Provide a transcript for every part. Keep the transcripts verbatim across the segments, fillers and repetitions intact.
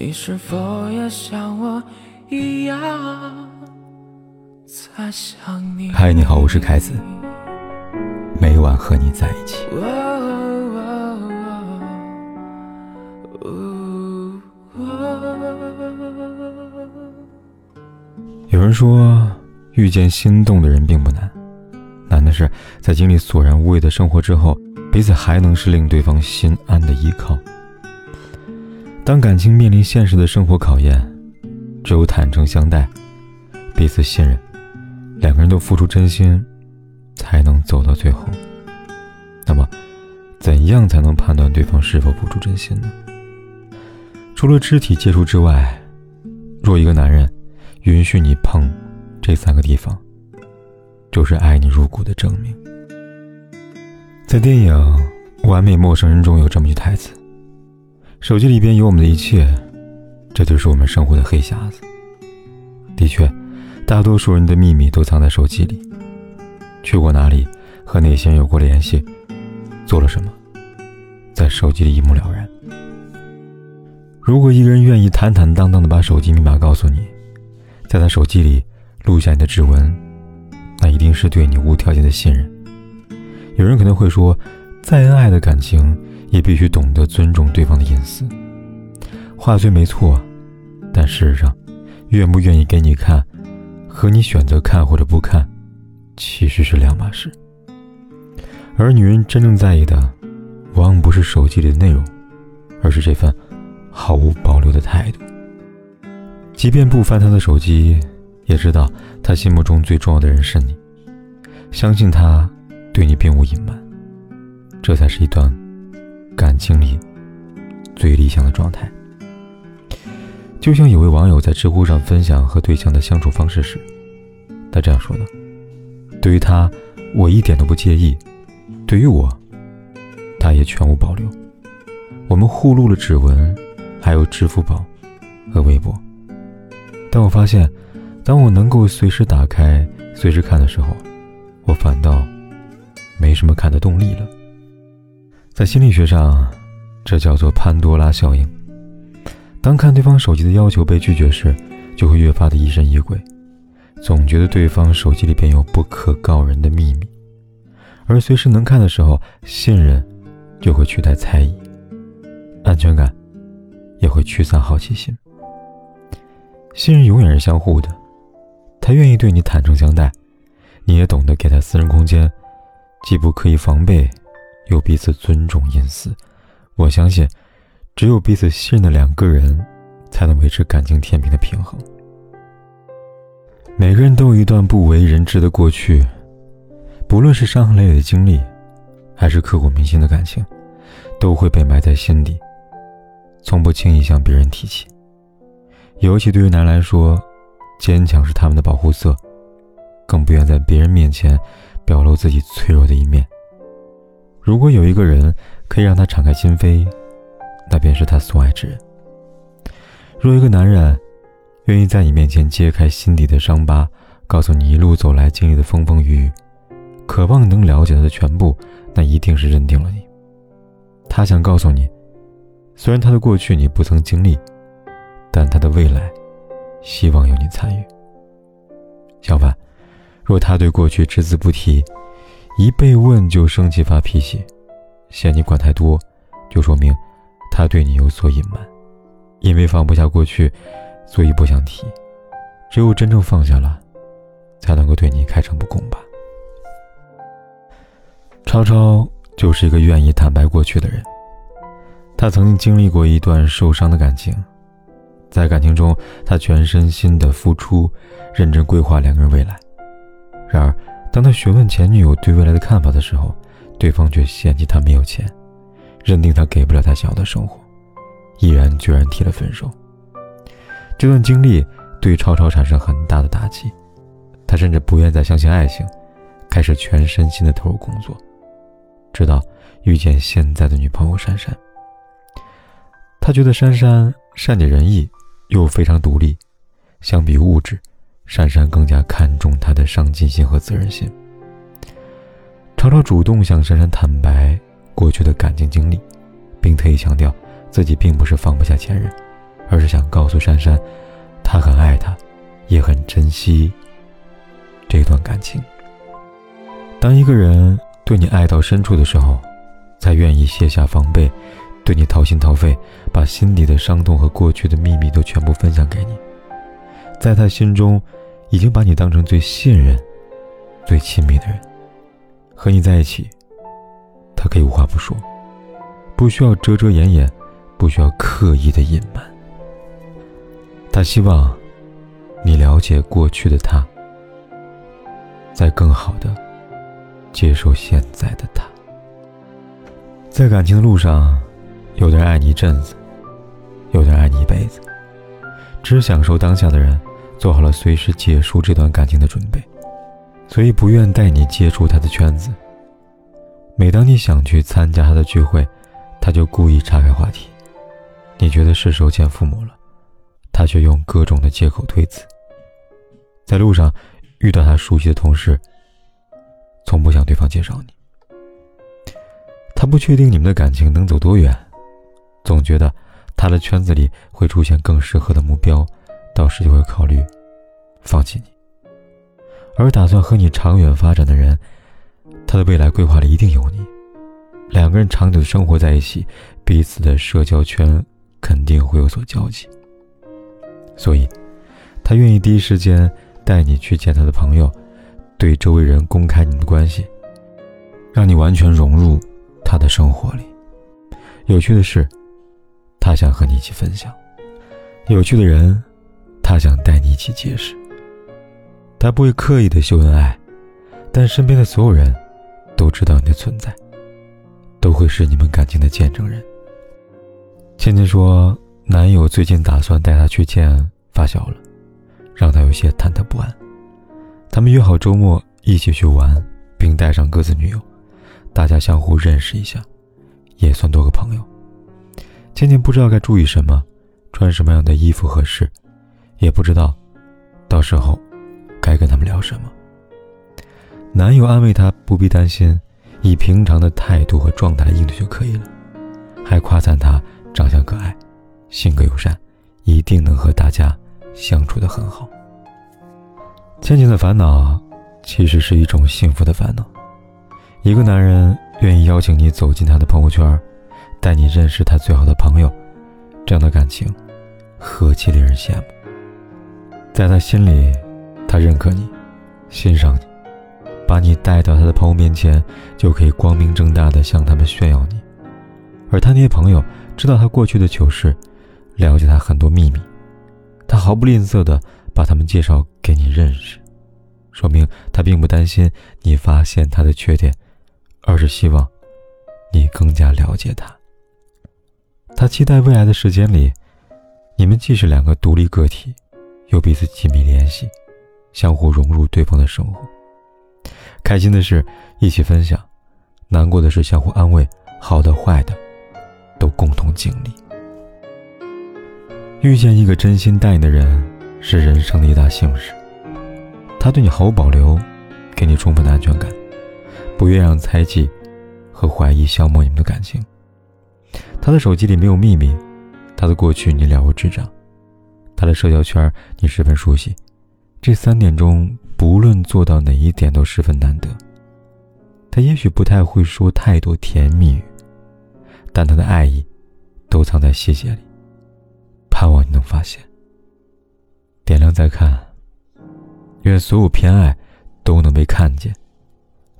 你是否也像我一样在想你？嗨，你好，我是凯子，每晚和你在一起。有人说，遇见心动的人并不难，难的是在经历索然无味的生活之后，彼此还能是令对方心安的依靠。当感情面临现实的生活考验，只有坦诚相待，彼此信任，两个人都付出真心，才能走到最后。那么，怎样才能判断对方是否付出真心呢？除了肢体接触之外，若一个男人允许你碰这三个地方，就是爱你入骨的证明。在电影《完美陌生人》中有这么句台词，手机里边有我们的一切，这就是我们生活的黑匣子。的确，大多数人的秘密都藏在手机里，去过哪里，和哪些人有过联系，做了什么，在手机里一目了然。如果一个人愿意坦坦荡荡地把手机密码告诉你，在他手机里录下你的指纹，那一定是对你无条件的信任。有人可能会说，再恩爱的感情也必须懂得尊重对方的隐私。话虽没错，但事实上，愿不愿意给你看，和你选择看或者不看，其实是两码事。而女人真正在意的，往往不是手机里的内容，而是这份毫无保留的态度。即便不翻她的手机，也知道她心目中最重要的人是你，相信她对你并无隐瞒，这才是一段感情里最理想的状态。就像有位网友在知乎上分享和对象的相处方式时，他这样说的，对于他，我一点都不介意，对于我，他也全无保留。我们互录了指纹，还有支付宝和微博。但我发现，当我能够随时打开随时看的时候，我反倒没什么看的动力了。在心理学上，这叫做潘多拉效应。当看对方手机的要求被拒绝时，就会越发的疑神疑鬼，总觉得对方手机里边有不可告人的秘密。而随时能看的时候，信任就会取代猜疑，安全感也会驱散好奇心。信任永远是相互的，他愿意对你坦诚相待，你也懂得给他私人空间，既不刻意防备，又彼此尊重隐私。我相信，只有彼此信任的两个人，才能维持感情天平的平衡。每个人都有一段不为人知的过去，不论是伤痕累累的经历，还是刻骨铭心的感情，都会被埋在心底，从不轻易向别人提起。尤其对于男人来说，坚强是他们的保护色，更不愿在别人面前表露自己脆弱的一面。如果有一个人可以让他敞开心扉，那便是他所爱之人。若一个男人愿意在你面前揭开心底的伤疤，告诉你一路走来经历的风风雨雨，渴望能了解他的全部，那一定是认定了你。他想告诉你，虽然他的过去你不曾经历，但他的未来希望有你参与。相反，若他对过去只字不提，一被问就生气发脾气，嫌你管太多，就说明他对你有所隐瞒。因为放不下过去，所以不想提。只有真正放下了，才能够对你开诚布公吧。超超就是一个愿意坦白过去的人。他曾经经历过一段受伤的感情，在感情中，他全身心的付出，认真规划两个人未来。然而当他询问前女友对未来的看法的时候，对方却嫌弃他没有钱，认定他给不了他想要的生活，毅然决然提了分手。这段经历对超超产生很大的打击，他甚至不愿再相信爱情，开始全身心的投入工作，直到遇见现在的女朋友珊珊。他觉得珊珊善解人意，又非常独立，相比物质，珊珊更加看重她的上进心和责任心。超超主动向珊珊坦白过去的感情经历，并特意强调自己并不是放不下前任，而是想告诉珊珊，他很爱她，也很珍惜这段感情。当一个人对你爱到深处的时候，才愿意卸下防备，对你掏心掏肺，把心里的伤痛和过去的秘密都全部分享给你。在他心中已经把你当成最信任最亲密的人，和你在一起他可以无话不说，不需要遮遮掩掩，不需要刻意的隐瞒。他希望你了解过去的他，再更好的接受现在的他。在感情的路上，有的人爱你一阵子，有的人爱你一辈子，只享受当下的人做好了随时结束这段感情的准备，所以不愿带你接触他的圈子。每当你想去参加他的聚会，他就故意岔开话题，你觉得是时候见父母了，他却用各种的借口推辞。在路上遇到他熟悉的同事，从不向对方介绍你。他不确定你们的感情能走多远，总觉得他的圈子里会出现更适合的目标，到时就会考虑放弃你。而打算和你长远发展的人，他的未来规划里一定有你。两个人长久的生活在一起，彼此的社交圈肯定会有所交集，所以他愿意第一时间带你去见他的朋友，对周围人公开你们的关系，让你完全融入他的生活里。有趣的事，他想和你一起分享；有趣的人，他想带你一起结识。他不会刻意的秀恩爱，但身边的所有人都知道你的存在，都会是你们感情的见证人。倩倩说，男友最近打算带她去见发小了，让她有些忐忑不安。他们约好周末一起去玩，并带上各自女友，大家相互认识一下，也算多个朋友。倩倩不知道该注意什么，穿什么样的衣服合适，也不知道到时候该跟他们聊什么。男友安慰她不必担心，以平常的态度和状态应对就可以了，还夸赞她长相可爱，性格友善，一定能和大家相处得很好。倩倩的烦恼其实是一种幸福的烦恼。一个男人愿意邀请你走进他的朋友圈，带你认识他最好的朋友，这样的感情何其令人羡慕。在他心里，他认可你，欣赏你，把你带到他的朋友面前，就可以光明正大地向他们炫耀你。而他那些朋友知道他过去的糗事，了解他很多秘密，他毫不吝啬地把他们介绍给你认识，说明他并不担心你发现他的缺点，而是希望你更加了解他。他期待未来的时间里，你们既是两个独立个体，又彼此紧密联系，相互融入对方的生活。开心的事一起分享，难过的事相互安慰，好的坏的都共同经历。遇见一个真心待你的人是人生的一大幸事，他对你毫无保留，给你充分的安全感，不愿让猜忌和怀疑消磨你们的感情。他的手机里没有秘密，他的过去你了如指掌，他的社交圈你十分熟悉，这三点中不论做到哪一点都十分难得。他也许不太会说太多甜蜜语，但他的爱意都藏在细节里，盼望你能发现。点亮再看，愿所有偏爱都能被看见，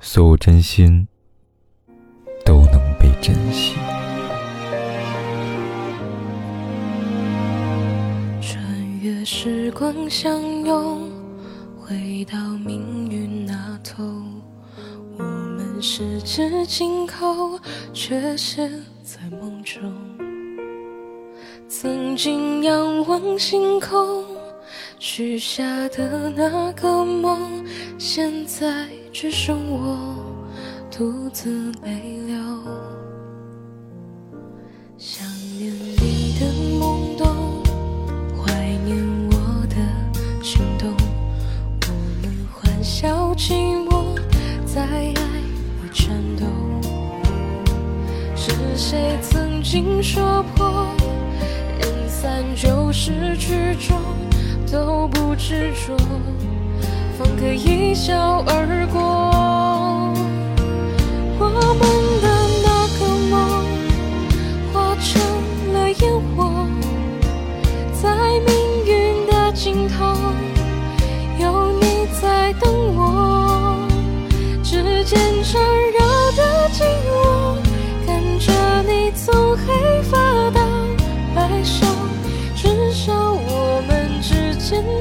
所有真心都能被珍惜。穿越时光相拥，回到命运那头，我们十指紧扣，却是在梦中。曾经仰望星空，许下的那个梦，现在只剩我独自泪流。想念你的懵懂，怀念我的心动，我们欢笑寂寞，在爱里颤抖。是谁曾经说破，人散就不是执着，都不执着，方可一笑而过。我们的那个梦化成了烟火，在命运的尽头有你在等我，指尖缠绕的紧握，看着你从黑发到白首，至少我们之间